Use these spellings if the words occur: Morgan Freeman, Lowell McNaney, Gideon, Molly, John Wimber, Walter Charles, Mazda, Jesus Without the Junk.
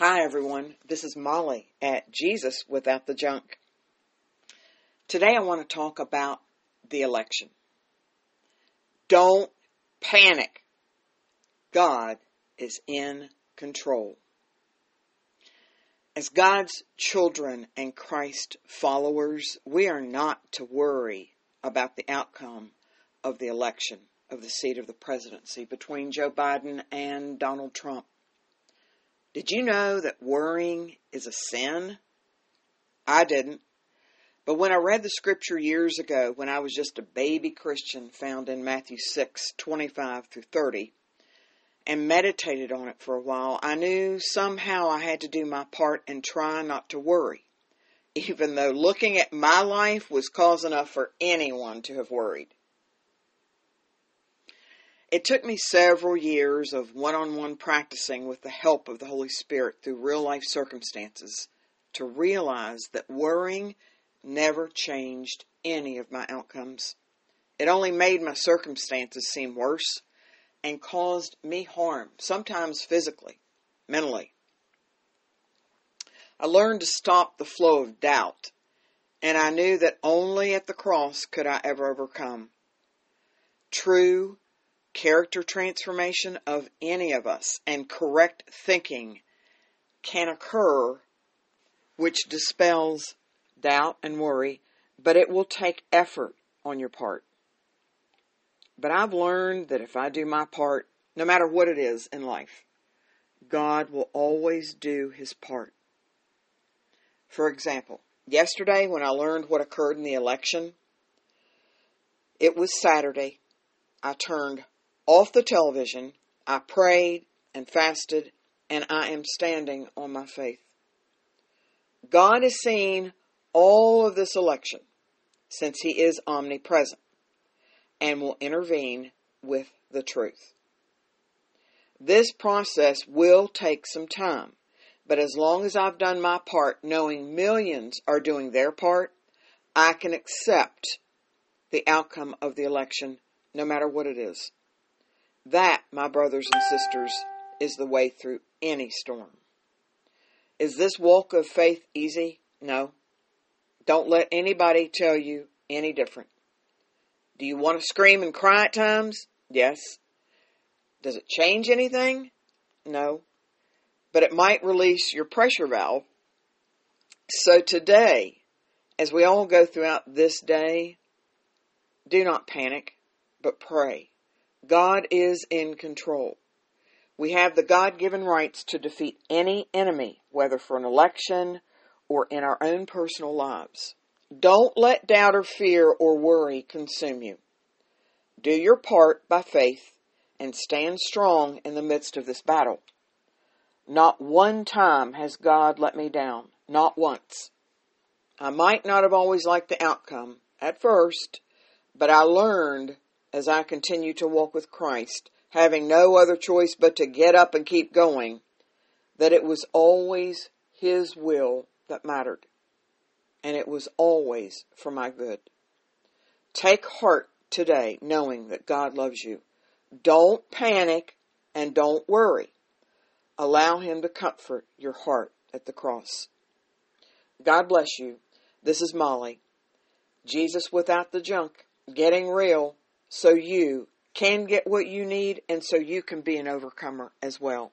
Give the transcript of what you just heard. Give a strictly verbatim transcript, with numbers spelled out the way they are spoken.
Hi everyone, this is Molly at Jesus Without the Junk. Today I want to talk about the election. Don't panic. God is in control. As God's children and Christ followers, we are not to worry about the outcome of the election of the seat of the presidency between Joe Biden and Donald Trump. Did you know that worrying is a sin? I didn't. But when I read the scripture years ago, when I was just a baby Christian, found in Matthew six, twenty-five through thirty, and meditated on it for a while, I knew somehow I had to do my part and try not to worry, even though looking at my life was cause enough for anyone to have worried. It took me several years of one-on-one practicing with the help of the Holy Spirit through real-life circumstances to realize that worrying never changed any of my outcomes. It only made my circumstances seem worse and caused me harm, sometimes physically, mentally. I learned to stop the flow of doubt, and I knew that only at the cross could I ever overcome. True character transformation of any of us and correct thinking can occur, which dispels doubt and worry, but it will take effort on your part. But I've learned that if I do my part, no matter what it is in life, God will always do his part. For example, yesterday when I learned what occurred in the election, it was Saturday. I turned off the television, I prayed and fasted, and I am standing on my faith. God has seen all of this election, since he is omnipresent, and will intervene with the truth. This process will take some time, but as long as I've done my part, knowing millions are doing their part, I can accept the outcome of the election, no matter what it is. That, my brothers and sisters, is the way through any storm. Is this walk of faith easy? No. Don't let anybody tell you any different. Do you want to scream and cry at times? Yes. Does it change anything? No. But it might release your pressure valve. So today, as we all go throughout this day, do not panic, but pray. God is in control. We have the God-given rights to defeat any enemy, whether for an election or in our own personal lives. Don't let doubt or fear or worry consume you. Do your part by faith and stand strong in the midst of this battle. Not one time has God let me down. Not once. I might not have always liked the outcome at first, but I learned as I continue to walk with Christ, having no other choice but to get up and keep going, that it was always his will that mattered, and it was always for my good. Take heart today, knowing that God loves you. Don't panic and don't worry. Allow him to comfort your heart at the cross. God bless you. This is Molly. Jesus Without the Junk, getting real, so you can get what you need, and so you can be an overcomer as well.